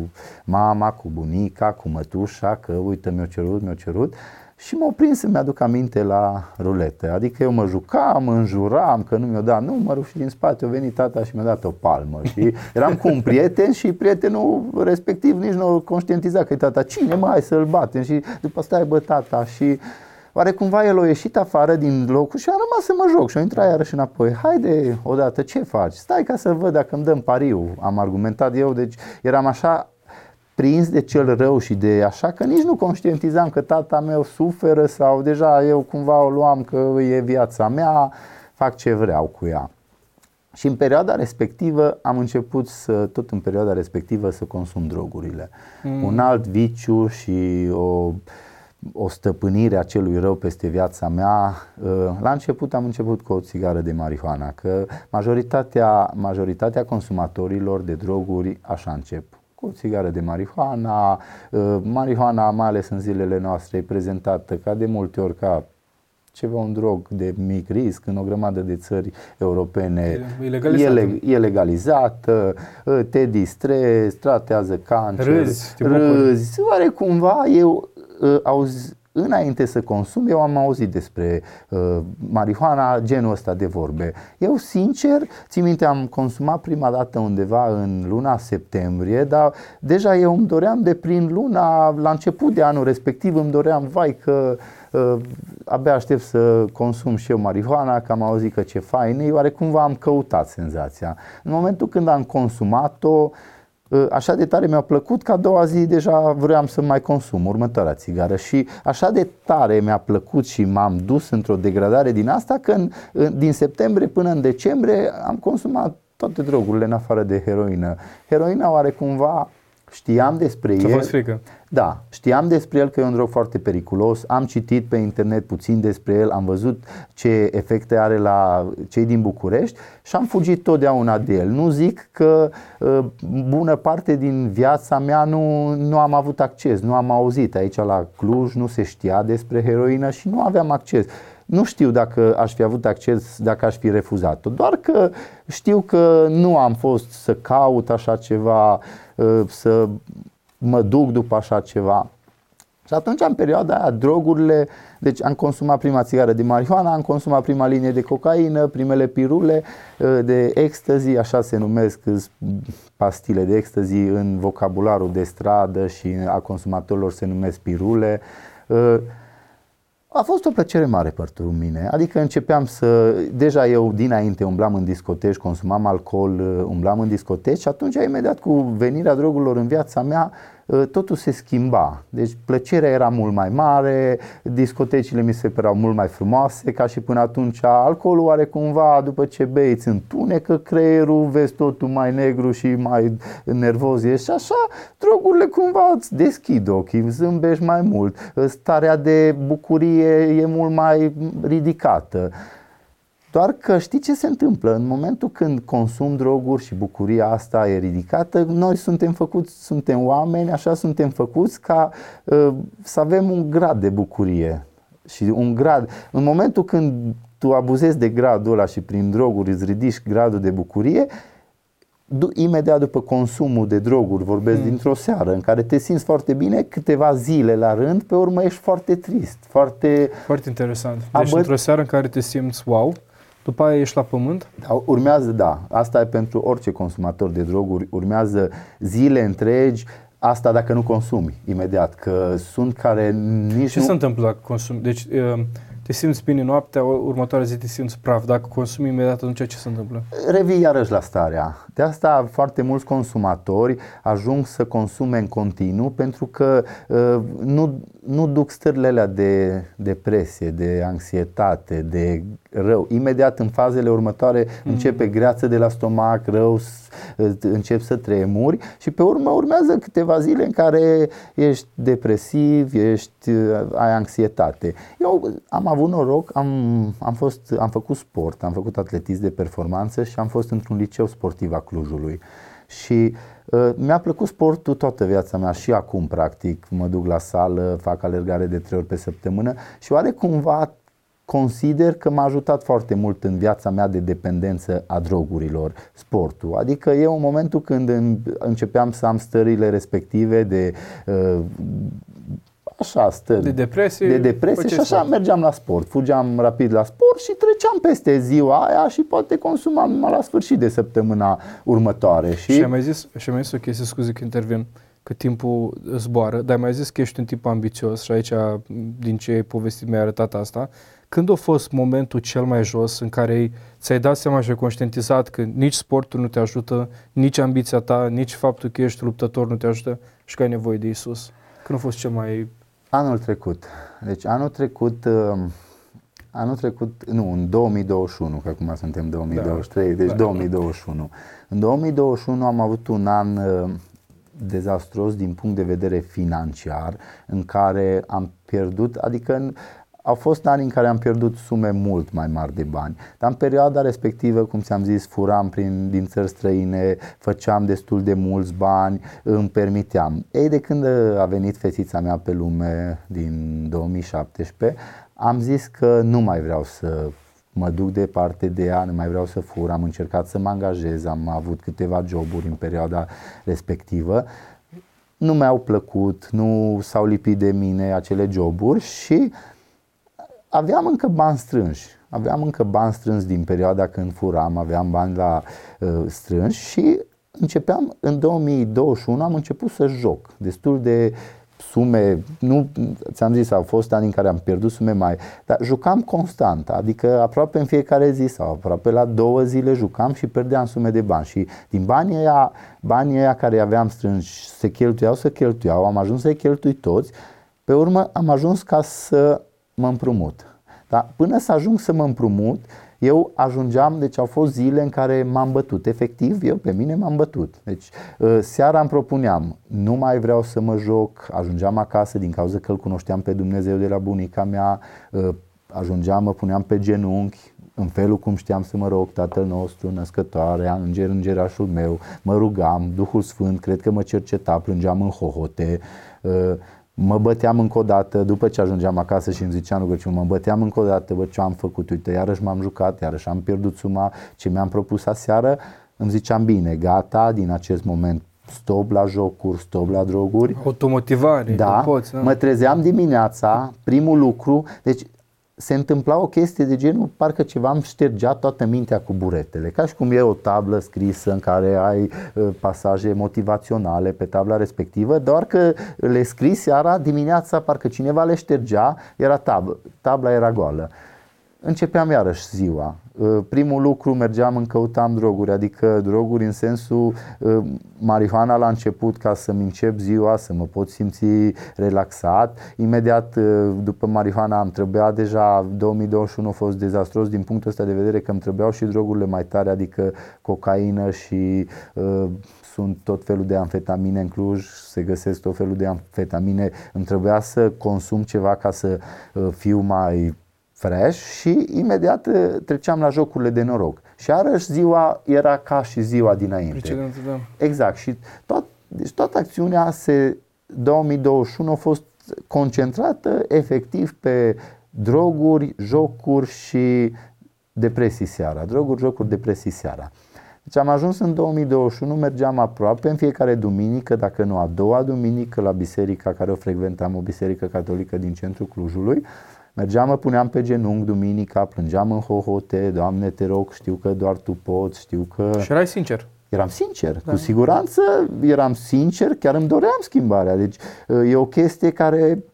mama, cu bunica, cu mătușa, că uite mi-a cerut și m-a prins să-mi aduc aminte la rulete, adică eu mă jucam, înjuram că nu mi-o da numărul și din spate a venit tata și mi-a dat o palmă și eram cu un prieten și prietenul respectiv nici nu conștientiza că e tata, cine mai să-l batem și după asta e bă tata și oarecumva el a ieșit afară din locul și a rămas să mă joc și a intrat iarăși înapoi. Haide odată, ce faci? Stai ca să văd dacă îmi dăm pariu, am argumentat eu, deci eram așa prins de cel rău și de așa că nici nu conștientizam că tata meu suferă sau deja eu cumva o luam că e viața mea, fac ce vreau cu ea. Și în perioada respectivă am început să consum drogurile. Un alt viciu și o stăpânire a celui rău peste viața mea. La început am început cu o țigară de marihuana, că majoritatea consumatorilor de droguri așa încep. Cu o țigară de marihuana. Marihuana, mai ales în zilele noastre, e prezentată ca de multe ori ca ceva, un drog de mic risc, în o grămadă de țări europene e legalizată, te distrezi, tratează cancer, râzi. Oarecumva eu înainte să consum, eu am auzit despre marihuana, genul ăsta de vorbe. Eu sincer, țin minte, am consumat prima dată undeva în luna septembrie, dar deja eu îmi doream de prin la început de anul respectiv, îmi doream, vai că abia aștept să consum și eu marihuana, că am auzit că ce fain e, oarecumva am căutat senzația. În momentul când am consumat-o, așa de tare mi-a plăcut că a doua zi deja vreau să mai consum următoarea țigară și așa de tare mi-a plăcut și m-am dus într-o degradare din asta că din septembrie până în decembrie am consumat toate drogurile în afară de heroină. Heroina oarecumva Știam despre el. Ți-a frică? Da, știam despre el că e un drog foarte periculos. Am citit pe internet puțin despre el, am văzut ce efecte are la cei din București și am fugit totdeauna de el. Nu zic că bună parte din viața mea nu am avut acces, nu am auzit. Aici la Cluj nu se știa despre heroină și nu aveam acces. Nu știu dacă aș fi avut acces, dacă aș fi refuzat-o, doar că știu că nu am fost să caut așa ceva, să mă duc după așa ceva. Și atunci, în perioada aia, drogurile, deci am consumat prima țigară de marihuana, am consumat prima linie de cocaină, primele pirule de ecstasy, așa se numesc pastile de ecstasy în vocabularul de stradă și a consumatorilor se numesc pirule. A fost o plăcere mare pentru mine, adică începeam să, deja eu dinainte umblam în discoteci, consumam alcool, umblam în discoteci și atunci imediat cu venirea drogurilor în viața mea totul se schimba, deci plăcerea era mult mai mare, discotecile mi se păreau mult mai frumoase ca și până atunci, alcoolul are cumva după ce bei îți întunecă creierul, vezi totul mai negru și mai nervos ești și așa, drogurile cumva îți deschid ochii, zâmbești mai mult, starea de bucurie e mult mai ridicată. Doar că știi ce se întâmplă? În momentul când consum droguri și bucuria asta e ridicată, noi suntem făcuți, suntem oameni, așa suntem făcuți ca să avem un grad de bucurie și un grad. În momentul când tu abuzezi de gradul ăla și prin droguri îți ridici gradul de bucurie, imediat după consumul de droguri, vorbesc dintr-o seară în care te simți foarte bine, câteva zile la rând, pe urmă ești foarte trist, foarte... Foarte interesant. Deci într-o seară în care te simți wow... După aia ești la pământ? Urmează, da. Asta e pentru orice consumator de droguri. Urmează zile întregi. Asta dacă nu consumi imediat. Că sunt care nici ce nu... se întâmplă dacă consumi? Deci te simți bine noaptea, următoarea zi te simți praf. Dacă consumi imediat, atunci ce se întâmplă? Revii iarăși la starea. De asta foarte mulți consumatori ajung să consume în continuu pentru că nu duc stările alea de depresie, de anxietate, de rău. Imediat în fazele următoare începe greață de la stomac, rău, începi să tremuri și pe urmă urmează câteva zile în care ești depresiv, ai anxietate. Eu am avut noroc, am făcut sport, am făcut atletism de performanță și am fost într-un liceu sportiv a Clujului. Și mi-a plăcut sportul toată viața mea și acum practic mă duc la sală, fac alergare de 3 ori pe săptămână și oarecumva consider că m-a ajutat foarte mult în viața mea de dependență a drogurilor sportul. Adică eu în momentul când începeam să am stările respective de așa stări, de depresie și așa mergeam la sport, fugeam rapid la sport și treceam peste ziua aia și poate consumam numai la sfârșit de săptămâna următoare. Și am mai zis, o chestie, scuze că intervin, că timpul zboară, dar mai zis că ești un tip ambițios și aici din ce ai povestit mi-ai arătat asta. Când a fost momentul cel mai jos în care ți-ai dat seama și ai conștientizat că nici sportul nu te ajută, nici ambiția ta, nici faptul că ești luptător nu te ajută și că ai nevoie de Isus? Când a fost cel mai... Anul trecut. Deci anul trecut, în 2021, că acum suntem 2023, da, deci da, 2021. În 2021 am avut un an dezastros din punct de vedere financiar, în care am pierdut, adică au fost ani în care am pierdut sume mult mai mari de bani, dar în perioada respectivă, cum ți-am zis, furam din țări străine, făceam destul de mulți bani, îmi permiteam. Ei, de când a venit fetița mea pe lume din 2017, am zis că nu mai vreau să mă duc departe de ea, nu mai vreau să fur, am încercat să mă angajez, am avut câteva joburi în perioada respectivă. Nu mi-au plăcut, nu s-au lipit de mine acele joburi și aveam încă bani strânși. Aveam încă bani strânși din perioada când furam, aveam bani la strânși și începeam, în 2021 am început să joc destul de sume, nu, ți-am zis, au fost ani în care am pierdut sume mai, dar jucam constant, adică aproape în fiecare zi sau aproape la 2 zile jucam și perdeam sume de bani și din banii aia care aveam strânși se cheltuiau, am ajuns să-i cheltui toți, pe urmă am ajuns ca să mă împrumut, dar până să ajung să mă împrumut eu ajungeam, deci au fost zile în care m-am bătut, efectiv, eu pe mine m-am bătut. Deci seara îmi propuneam, nu mai vreau să mă joc, ajungeam acasă din cauza că îl cunoșteam pe Dumnezeu de la bunica mea, ajungeam, mă puneam pe genunchi, în felul cum știam să mă rog, Tatăl nostru, Născătoarea, Înger, Îngerașul meu, mă rugam, Duhul Sfânt, cred că mă cerceta, plângeam în hohote, mă băteam încă o dată, după ce ajungeam acasă și îmi ziceam rugăciune, mă băteam încă o dată, bă, ce am făcut, uite, iarăși m-am jucat, iarăși am pierdut suma ce mi-am propus aseară, îmi ziceam bine, gata, din acest moment stop la jocuri, stop la droguri. Automotivare, da, poți, da. Mă trezeam dimineața, primul lucru, deci se întâmpla o chestie de genul, parcă ceva îmi ștergea toată mintea cu buretele, ca și cum e o tablă scrisă în care ai pasaje motivaționale pe tabla respectivă, doar că le scrii seara, dimineața parcă cineva le ștergea, era tabla era goală. Începeam iarăși ziua. Primul lucru, mergeam în căutam droguri, adică droguri în sensul marihuana la început ca să-mi încep ziua, să mă pot simți relaxat. Imediat după marihuana îmi trebuia deja, 2021 a fost dezastros din punctul ăsta de vedere că îmi trebuiau și drogurile mai tare, adică cocaină și sunt tot felul de amfetamine în Cluj, se găsesc tot felul de amfetamine, îmi trebuia să consum ceva ca să fiu mai fresh și imediat treceam la jocurile de noroc. Și iarăși ziua era ca și ziua dinainte. Exact. Și toată acțiunea 2021 a fost concentrată efectiv pe droguri, jocuri și depresii seara. Droguri, jocuri, depresii seara. Deci am ajuns în 2021, mergeam aproape în fiecare duminică, dacă nu a doua duminică, la biserica care o frecventam, o biserică catolică din centrul Clujului. Mergeam, mă puneam pe genunchi duminica, plângeam în hohote, Doamne te rog, știu că doar Tu poți, știu că... Și erai sincer. Eram sincer, da. Cu siguranță eram sincer, chiar îmi doream schimbarea. Deci e o chestie care,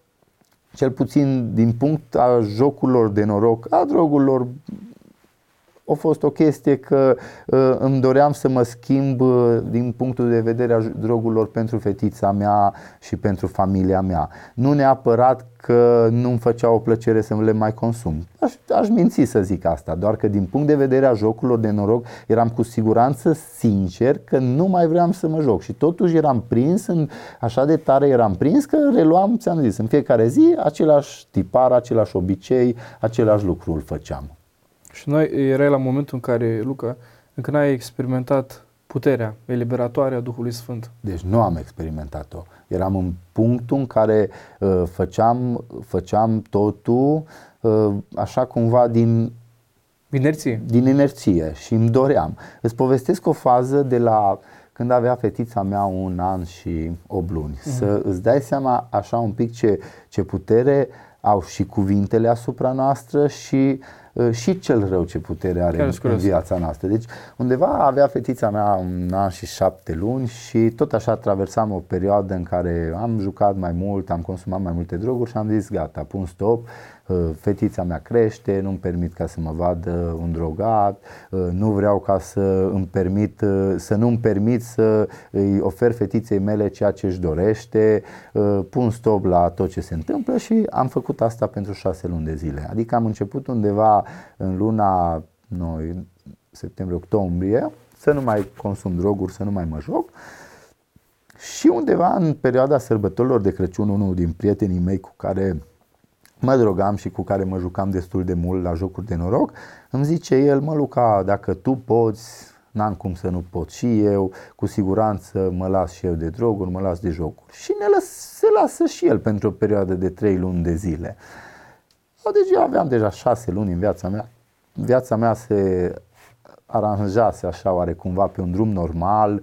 cel puțin din punct al jocurilor de noroc, a drogurilor, a fost o chestie că îmi doream să mă schimb din punctul de vedere al drogurilor pentru fetița mea și pentru familia mea. Nu neapărat că nu-mi făcea o plăcere să le mai consum. Aș minți să zic asta, doar că din punct de vedere al jocurilor de noroc eram cu siguranță sincer că nu mai vreau să mă joc și totuși eram prins, așa de tare eram prins că reluam, ți-am zis, în fiecare zi același tipar, același obicei, același lucru îl făceam. Și noi erai la momentul în care, Luca, încă n-ai experimentat puterea eliberatoare a Duhului Sfânt. Deci nu am experimentat-o. Eram în punctul în care făceam totul așa cumva din... Inerție. Din inerție și îmi doream. Îți povestesc o fază de la când avea fetița mea 1 an și 8 luni. Să îți dai seama așa un pic ce putere au și cuvintele asupra noastră și cel rău ce putere are în viața noastră. Deci undeva avea fetița mea 1 an și 7 luni și tot așa traversam o perioadă în care am jucat mai mult, am consumat mai multe droguri și am zis gata, pun stop, fetița mea crește, nu-mi permit ca să mă vadă un drogat, nu vreau ca să nu-mi permit să îi ofer fetiței mele ceea ce își dorește, pun stop la tot ce se întâmplă și am făcut asta pentru 6 luni de zile. Adică am început undeva în luna septembrie-octombrie să nu mai consum droguri, să nu mai mă joc. Și undeva în perioada sărbătorilor de Crăciun, unul din prietenii mei cu care mă drogam și cu care mă jucam destul de mult la jocuri de noroc, îmi zice el, mă Luca, dacă tu poți, n-am cum să nu pot și eu, cu siguranță mă las și eu de droguri, mă las de jocuri. Și se lasă și el pentru o perioadă de 3 luni de zile. Deci eu aveam deja 6 luni în viața mea. Viața mea se aranjase așa oarecumva pe un drum normal.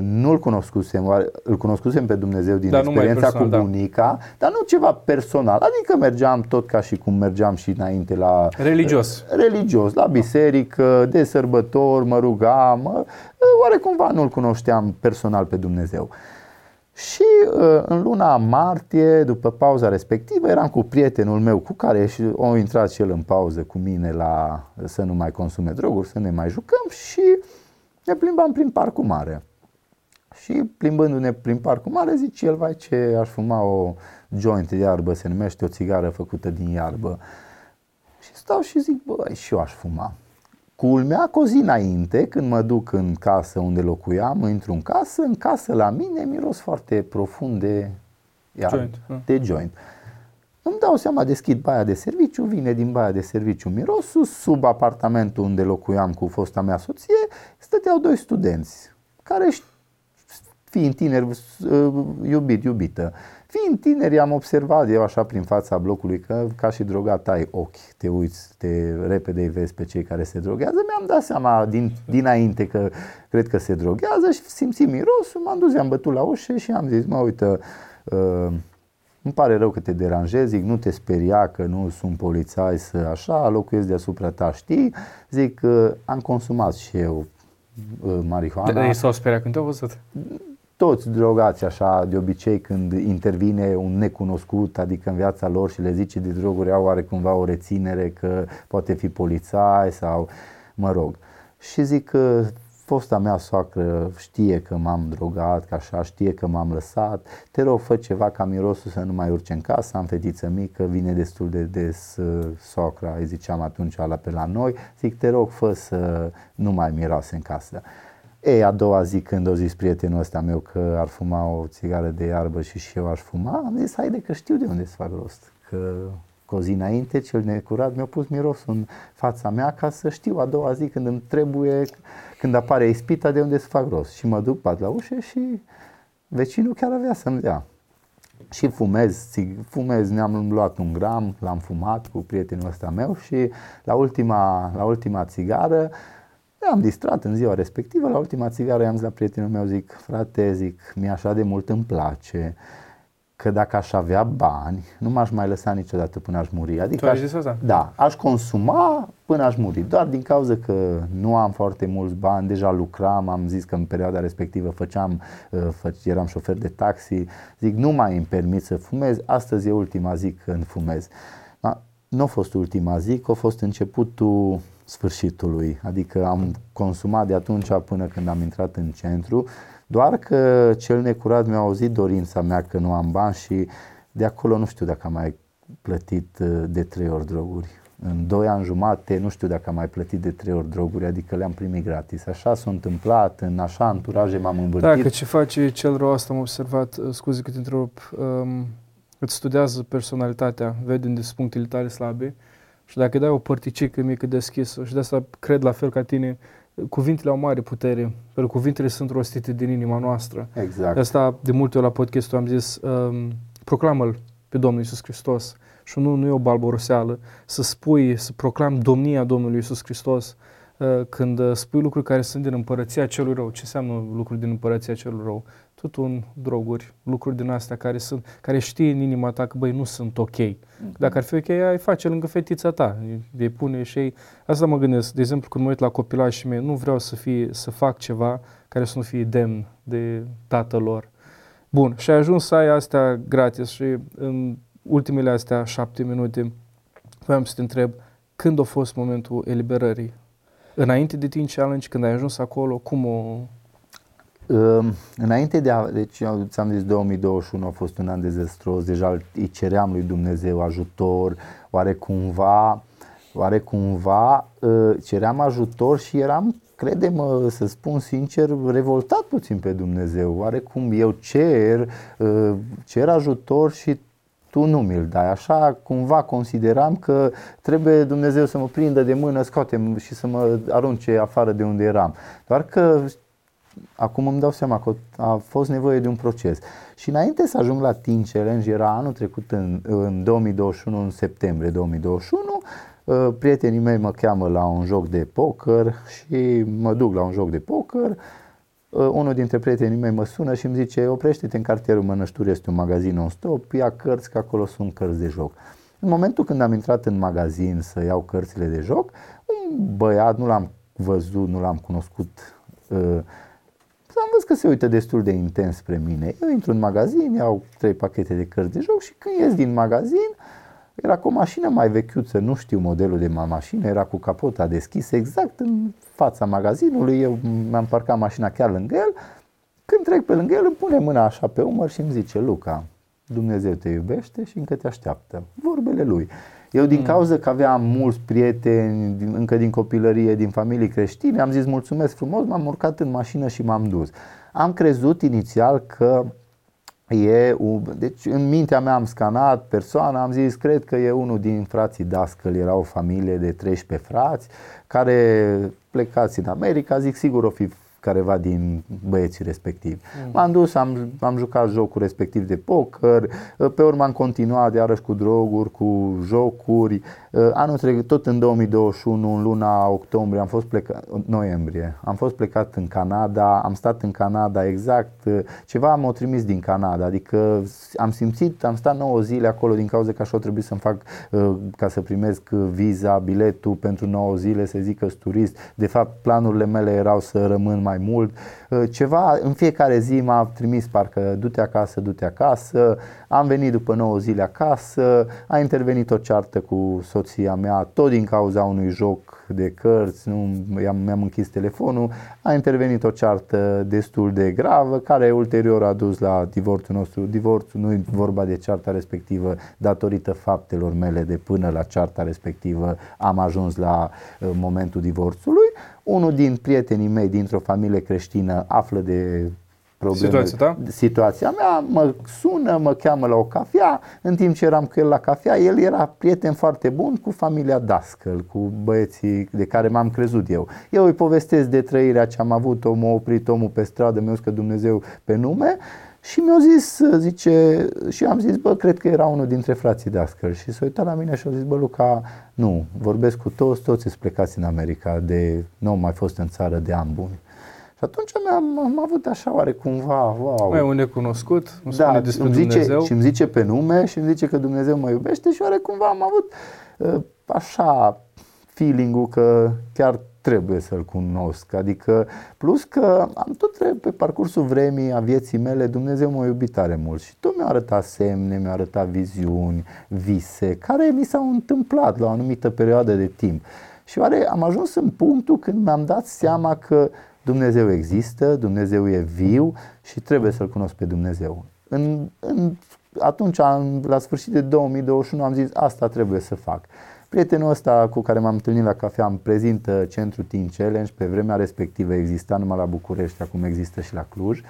Nu-l cunoscusem, îl cunoscusem pe Dumnezeu din experiența cu bunica, da. Dar nu ceva personal, adică mergeam tot ca și cum mergeam și înainte la... Religios, la biserică, de sărbători, mă rugam, oarecumva nu-l cunoșteam personal pe Dumnezeu. Și în luna martie, după pauza respectivă, eram cu prietenul meu cu care a intrat și el în pauză cu mine la să nu mai consume droguri, să ne mai jucăm și ne plimbam prin Parcul Mare. Și plimbându-ne prin Parcul Mare, zice el, vai ce aș fuma o joint de iarbă, se numește o țigară făcută din iarbă. Și stau și zic, băi, și eu aș fuma. Culmea cu o zi înainte, când mă duc în casă unde locuiam, intru în casă, la mine miros foarte profund de joint. Îmi dau seama, deschid baia de serviciu, vine din baia de serviciu mirosul, sub apartamentul unde locuiam cu fosta mea soție, stăteau doi studenți, care fiind tineri, iubită, fiind tineri, am observat eu așa prin fața blocului că ca și drogat ai ochi, te uiți, repede îi vezi pe cei care se droghează, mi-am dat seama dinainte că cred că se droghează și simțim mirosul, m-am dus, i-am bătut la ușă și am zis, mă uită, îmi pare rău că te deranjez, zic, nu te speria că nu sunt polițai să așa, locuiesc deasupra ta, știi, zic, am consumat și eu marihuana. Dar ei s-au speriat când te-au văzut? Toți drogați așa, de obicei când intervine un necunoscut, adică în viața lor și le zice de droguri, au oarecumva o reținere că poate fi polițai sau mă rog. Și zic că fosta mea soacră știe că m-am drogat, că așa, știe că m-am lăsat, te rog fă ceva ca mirosul să nu mai urce în casă, am fetiță mică, vine destul de des soacra, îi ziceam atunci ala pe la noi, zic te rog fă să nu mai miroase în casă. Ei, a doua zi când o zis prietenul ăsta meu că ar fuma o țigară de iarbă și eu aș fuma, am zis haide că știu de unde să fac rost, că o zi înainte cel necurat mi-a pus mirosul în fața mea ca să știu a doua zi când îmi trebuie, când apare ispita de unde să fac rost. Și mă duc, bat la ușă și vecinul chiar avea să-mi dea. Și fumez, ne-am luat un gram, l-am fumat cu prietenul ăsta meu și la ultima țigară am distrat în ziua respectivă, la ultima țigară i-am zis la prietenul meu, zic, frate, zic, mi-e așa de mult îmi place, că dacă aș avea bani, nu m-aș mai lăsa niciodată până aș muri. Adică aș consuma până aș muri. Doar din cauza că nu am foarte mulți bani, deja lucram, am zis că în perioada respectivă eram șofer de taxi, zic nu mai îmi permit să fumez, astăzi e ultima zi când fumez. Nu a fost ultima zi, că a fost începutul sfârșitului, adică am consumat de atunci până când am intrat în centru, doar că cel necurat mi-a auzit dorința mea că nu am bani și de acolo nu știu dacă am mai plătit de 3 ori droguri. În 2 ani jumate nu știu dacă am mai plătit de 3 ori droguri, adică le-am primit gratis. Așa s-a întâmplat, în așa anturaje m-am învârtit. Da, că ce face cel rău, asta am observat, scuze că te întrerup, îți studiază personalitatea, vede unde sunt punctele tale slabe și dacă dai o părticică mică deschisă, și de asta cred la fel ca tine, cuvintele au mare putere, pentru că cuvintele sunt rostite din inima noastră. Exact. De asta de multe ori la podcast am zis, proclamă-L pe Domnul Isus Hristos și nu e o balboroseală să spui, să proclam domnia Domnului Isus Hristos când spui lucruri care sunt din împărăția celui rău. Ce înseamnă lucruri din împărăția celui rău? Tutun, droguri, lucruri din astea care știi în inima ta că băi nu sunt ok. Dacă ar fi ok, ai face lângă fetița ta, îi pune și ei. Asta mă gândesc, de exemplu când mă uit la copilașii mei, nu vreau să fac ceva care să nu fie demn de tatăl lor. Bun, și ai ajuns să ai astea gratis și în ultimele astea 7 minute voiam să te întreb când a fost momentul eliberării? Înainte de Teen Challenge, când ai ajuns acolo, cum o... Deci ți-am zis 2021 a fost un an dezastros, deja îi ceream lui Dumnezeu ajutor, oarecumva ceream ajutor și eram, crede-mă, să spun sincer, revoltat puțin pe Dumnezeu, oarecum eu cer ajutor și tu nu mi-l dai, așa cumva consideram că trebuie Dumnezeu să mă prindă de mână, scoate-mă și să mă arunce afară de unde eram, doar că acum îmi dau seama că a fost nevoie de un proces. Și înainte să ajung la Teen Challenge, era anul trecut în 2021, în septembrie 2021, prietenii mei mă cheamă la un joc de poker și mă duc la un joc de poker. Unul dintre prietenii mei mă sună și îmi zice oprește-te în cartierul Mănăștur, este un magazin non-stop, ia cărți că acolo sunt cărți de joc. În momentul când am intrat în magazin să iau cărțile de joc, un băiat, nu l-am văzut, nu l-am cunoscut, am văzut că se uită destul de intens spre mine. Eu intru în magazin, iau 3 pachete de cărți de joc și când ies din magazin, era cu o mașină mai vechiuță, nu știu modelul de mașină, era cu capota deschisă exact în fața magazinului, eu mi-am parcat mașina chiar lângă el, când trec pe lângă el îmi pune mâna așa pe umăr și îmi zice Luca, Dumnezeu te iubește și încă te așteaptă. Vorbele lui. Eu din cauza că aveam mulți prieteni încă din copilărie, din familii creștine, am zis mulțumesc frumos, m-am urcat în mașină și m-am dus. Am crezut inițial că e, deci în mintea mea am scanat persoana, am zis cred că e unul din frații Dascăl, era o familie de 13 frați care plecați în America, zic sigur o fi careva din băieții respectivi. M-am dus, am jucat jocul respectiv de poker, pe urmă am continuat iarăși cu droguri, cu jocuri. Anul trecut, tot în 2021, în luna octombrie, noiembrie, am fost plecat în Canada, am stat în Canada exact, ceva m-au trimis din Canada, adică am stat 9 zile acolo din cauza că așa trebuie să-mi fac, ca să primesc viza, biletul pentru 9 zile, să zic că sunt turist. De fapt, planurile mele erau să rămân mai mult, ceva în fiecare zi m-a trimis parcă du-te acasă, du-te acasă, am venit după 9 zile acasă, a intervenit o ceartă cu soția mea, tot din cauza unui joc de cărți, mi-am închis telefonul, a intervenit o ceartă destul de gravă care ulterior a dus la divorțul nostru, divorțul, nu e vorba de cearta respectivă, datorită faptelor mele de până la cearta respectivă am ajuns la momentul divorțului. Unul din prietenii mei dintr-o familie creștină află de situația mea, mă sună, mă cheamă la o cafea, în timp ce eram cu el la cafea, el era prieten foarte bun cu familia Dascăl, cu băieții de care m-am crezut eu. Eu îi povestesc de trăirea ce am avut-o, m-a oprit omul pe stradă, mi-a zis că Dumnezeu pe nume și mi-a zis, zice, și am zis, bă, cred că era unul dintre frații Dascăl și s-a uitat la mine și a zis, bă, Luca, nu, vorbesc cu toți îți plecați în America, nu am mai fost în țară de ani buni. Atunci am avut așa oare cumva, wow. Mai un necunoscut, îmi spune despre Dumnezeu. Și îmi zice pe nume și îmi zice că Dumnezeu mă iubește și oare cumva am avut așa feeling-ul că chiar trebuie să-L cunosc. Adică plus că am tot pe parcursul vremii a vieții mele Dumnezeu m-a iubit tare mult și tot mi-a arătat semne, mi-a arătat viziuni, vise care mi s-au întâmplat la o anumită perioadă de timp. Și oare am ajuns în punctul când mi-am dat seama că Dumnezeu există, Dumnezeu e viu și trebuie să-L cunosc pe Dumnezeu. Atunci, la sfârșit de 2021, am zis, asta trebuie să fac. Prietenul ăsta cu care m-am întâlnit la cafea îmi prezintă centrul Teen Challenge, pe vremea respectivă exista numai la București, acum există și la Cluj.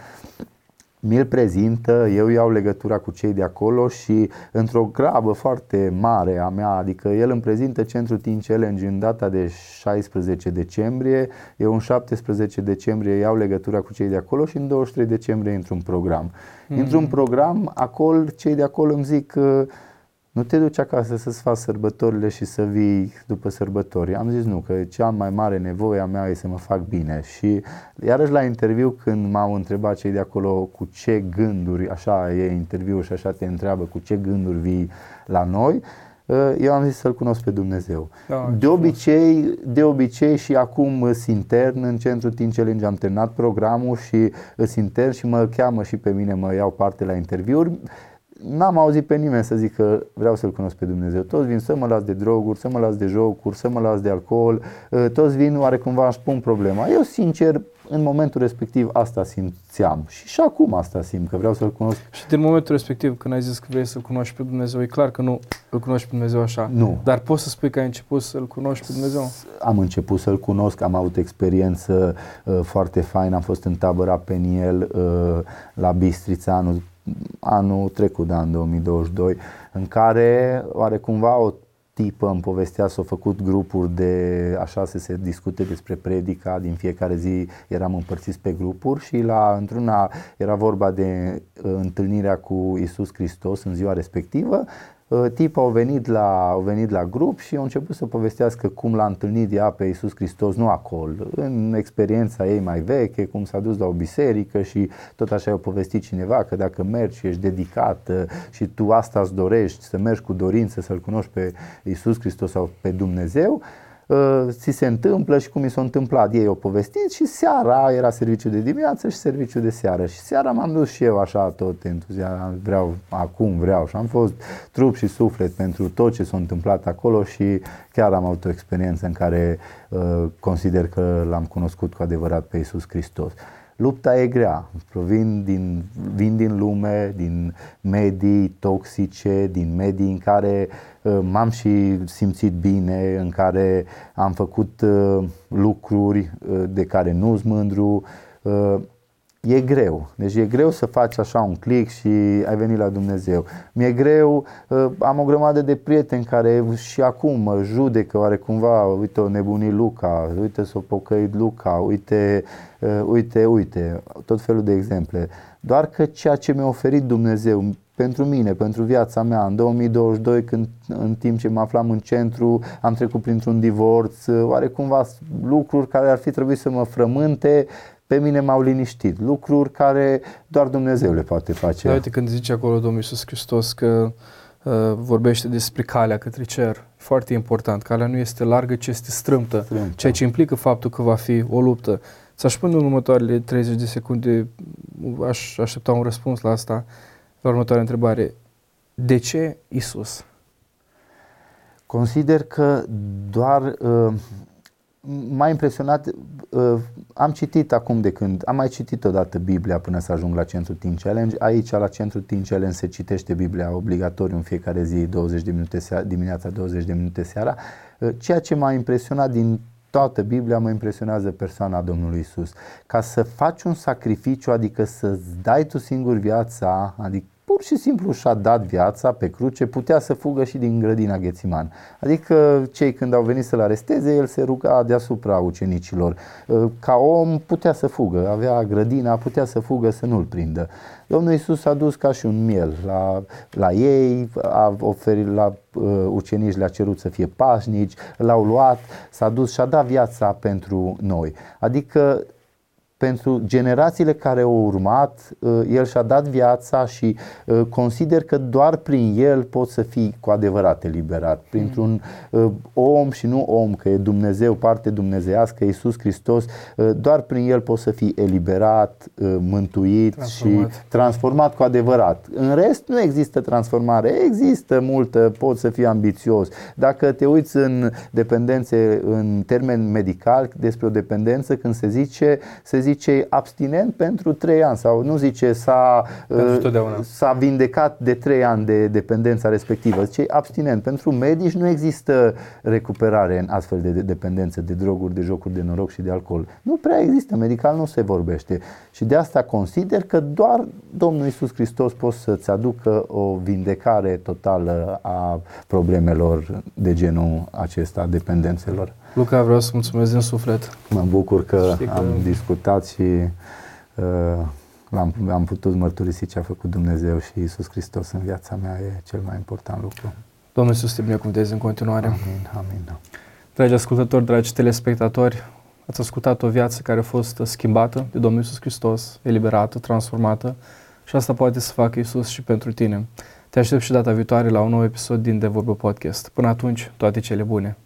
Mi-l prezintă, eu iau legătura cu cei de acolo și într-o grabă foarte mare a mea, adică el îmi prezintă centrul Teen Challenge în data de 16 decembrie, eu în 17 decembrie iau legătura cu cei de acolo și în 23 decembrie intru în program. Intru în program, acolo, cei de acolo îmi zic că nu te duci acasă să-ți faci sărbătorile și să vii după sărbători. Am zis nu, că cea mai mare nevoie a mea e să mă fac bine. Și iarăși la interviu când m-au întrebat cei de acolo cu ce gânduri, așa e interviul și așa te întreabă cu ce gânduri vii la noi, eu am zis să-L cunosc pe Dumnezeu. De obicei și acum îs intern în centrul Teen Challenge, am terminat programul și îs intern și mă cheamă și pe mine, mă iau parte la interviuri. N-am auzit pe nimeni să zic că vreau să-L cunosc pe Dumnezeu. Toți vin să mă las de droguri, să mă las de jocuri, să mă las de alcool. Toți vin oarecumva își pun problema. Eu sincer, în momentul respectiv asta simțeam și acum asta simt, că vreau să-L cunosc. Și din momentul respectiv când ai zis că vrei să-L cunoști pe Dumnezeu, e clar că nu Îl cunoști pe Dumnezeu așa. Nu. Dar poți să spui că ai început să-L cunoști pe Dumnezeu? Am început să-L cunosc, am avut experiență foarte faină, am fost în tabăra Peniel la Bistrița anul trecut, da, în 2022, în care oarecumva o tipă îmi povestea, s-au făcut grupuri de așa să se discute despre predica, din fiecare zi eram împărțiți pe grupuri și într-una era vorba de întâlnirea cu Isus Cristos în ziua respectivă. Tipul au venit la grup și au început să povestească cum l-a întâlnit ea pe Iisus Hristos, nu acolo, în experiența ei mai veche, cum s-a dus la o biserică și tot așa i-a povestit cineva că dacă mergi și ești dedicat și tu asta îți dorești, să mergi cu dorință să-L cunoști pe Iisus Hristos sau pe Dumnezeu, ți se întâmplă și cum i s-a întâmplat. Ei au povestit și seara, era serviciu de dimineață și serviciu de seară și seara m-am dus și eu așa tot entuziasm, vreau și am fost trup și suflet pentru tot ce s-a întâmplat acolo și chiar am avut o experiență în care consider că l-am cunoscut cu adevărat pe Iisus Hristos. Lupta e grea, vin din lume, din medii toxice, din medii în care m-am și simțit bine, în care am făcut lucruri de care nu-s mândru. E greu, deci e greu să faci așa un click și ai venit la Dumnezeu. Mi-e greu, am o grămadă de prieteni care și acum mă judecă oarecumva, uite o nebunit Luca, uite s-o pocăit Luca, uite, tot felul de exemple. Doar că ceea ce mi-a oferit Dumnezeu pentru mine, pentru viața mea, în 2022, când în timp ce mă aflam în centru, am trecut printr-un divorț, oarecumva lucruri care ar fi trebuit să mă frământe, pe mine m-au liniștit, lucruri care doar Dumnezeu le poate face. Da, uite, când zice acolo Domnul Iisus Hristos că vorbește despre calea către cer, foarte important, calea nu este largă, ci este strâmtă, ceea ce implică faptul că va fi o luptă. Ți-aș pune în următoarele 30 de secunde, aș aștepta un răspuns la asta, la următoarea întrebare. De ce Iisus? Consider că doar... M-a impresionat, am citit acum de când, am mai citit odată Biblia până să ajung la centru Teen Challenge. Aici la centru Teen Challenge se citește Biblia obligatoriu în fiecare zi, 20 de minute dimineața, 20 de minute seara. Ceea ce m-a impresionat din toată Biblia, mă impresionează persoana Domnului Iisus. Ca să faci un sacrificiu, adică să-ți dai tu singur viața, adică pur și simplu și-a dat viața pe cruce, putea să fugă și din grădina Ghețiman. Adică cei când au venit să-l aresteze, el se ruga deasupra ucenicilor. Ca om putea să fugă, avea grădina, putea să fugă să nu-l prindă. Domnul Iisus s-a dus ca și un miel la ei, a oferit la ucenici, le-a cerut să fie pașnici, l-au luat, s-a dus și-a dat viața pentru noi. Adică pentru generațiile care au urmat, el și-a dat viața și consider că doar prin el poți să fii cu adevărat eliberat. Printr-un om și nu om, că e Dumnezeu, parte dumnezeiască, Iisus Hristos, doar prin el poți să fii eliberat, mântuit, transformat. Și transformat cu adevărat. În rest nu există transformare, există multă, poți să fii ambițios. Dacă te uiți în dependențe, în termen medical, despre o dependență, când se zice abstinent pentru 3 ani sau nu zice s-a vindecat de 3 ani de dependența respectivă, zice abstinent. Pentru medici nu există recuperare în astfel de dependențe de droguri, de jocuri de noroc și de alcool. Nu prea există, medical nu se vorbește și de asta consider că doar Domnul Iisus Hristos poate să-ți aducă o vindecare totală a problemelor de genul acesta, dependențelor. Luca, vreau să mulțumesc din suflet. Mă bucur că am discutat și am putut mărturisi ce a făcut Dumnezeu și Iisus Hristos în viața mea. E cel mai important lucru. Domnul Iisus te binecuvânteze în continuare. Amin, amin. Dragi ascultători, dragi telespectatori, ați ascultat o viață care a fost schimbată de Domnul Iisus Hristos, eliberată, transformată, și asta poate să facă Iisus și pentru tine. Te aștept și data viitoare la un nou episod din De Vorbă Podcast. Până atunci, toate cele bune!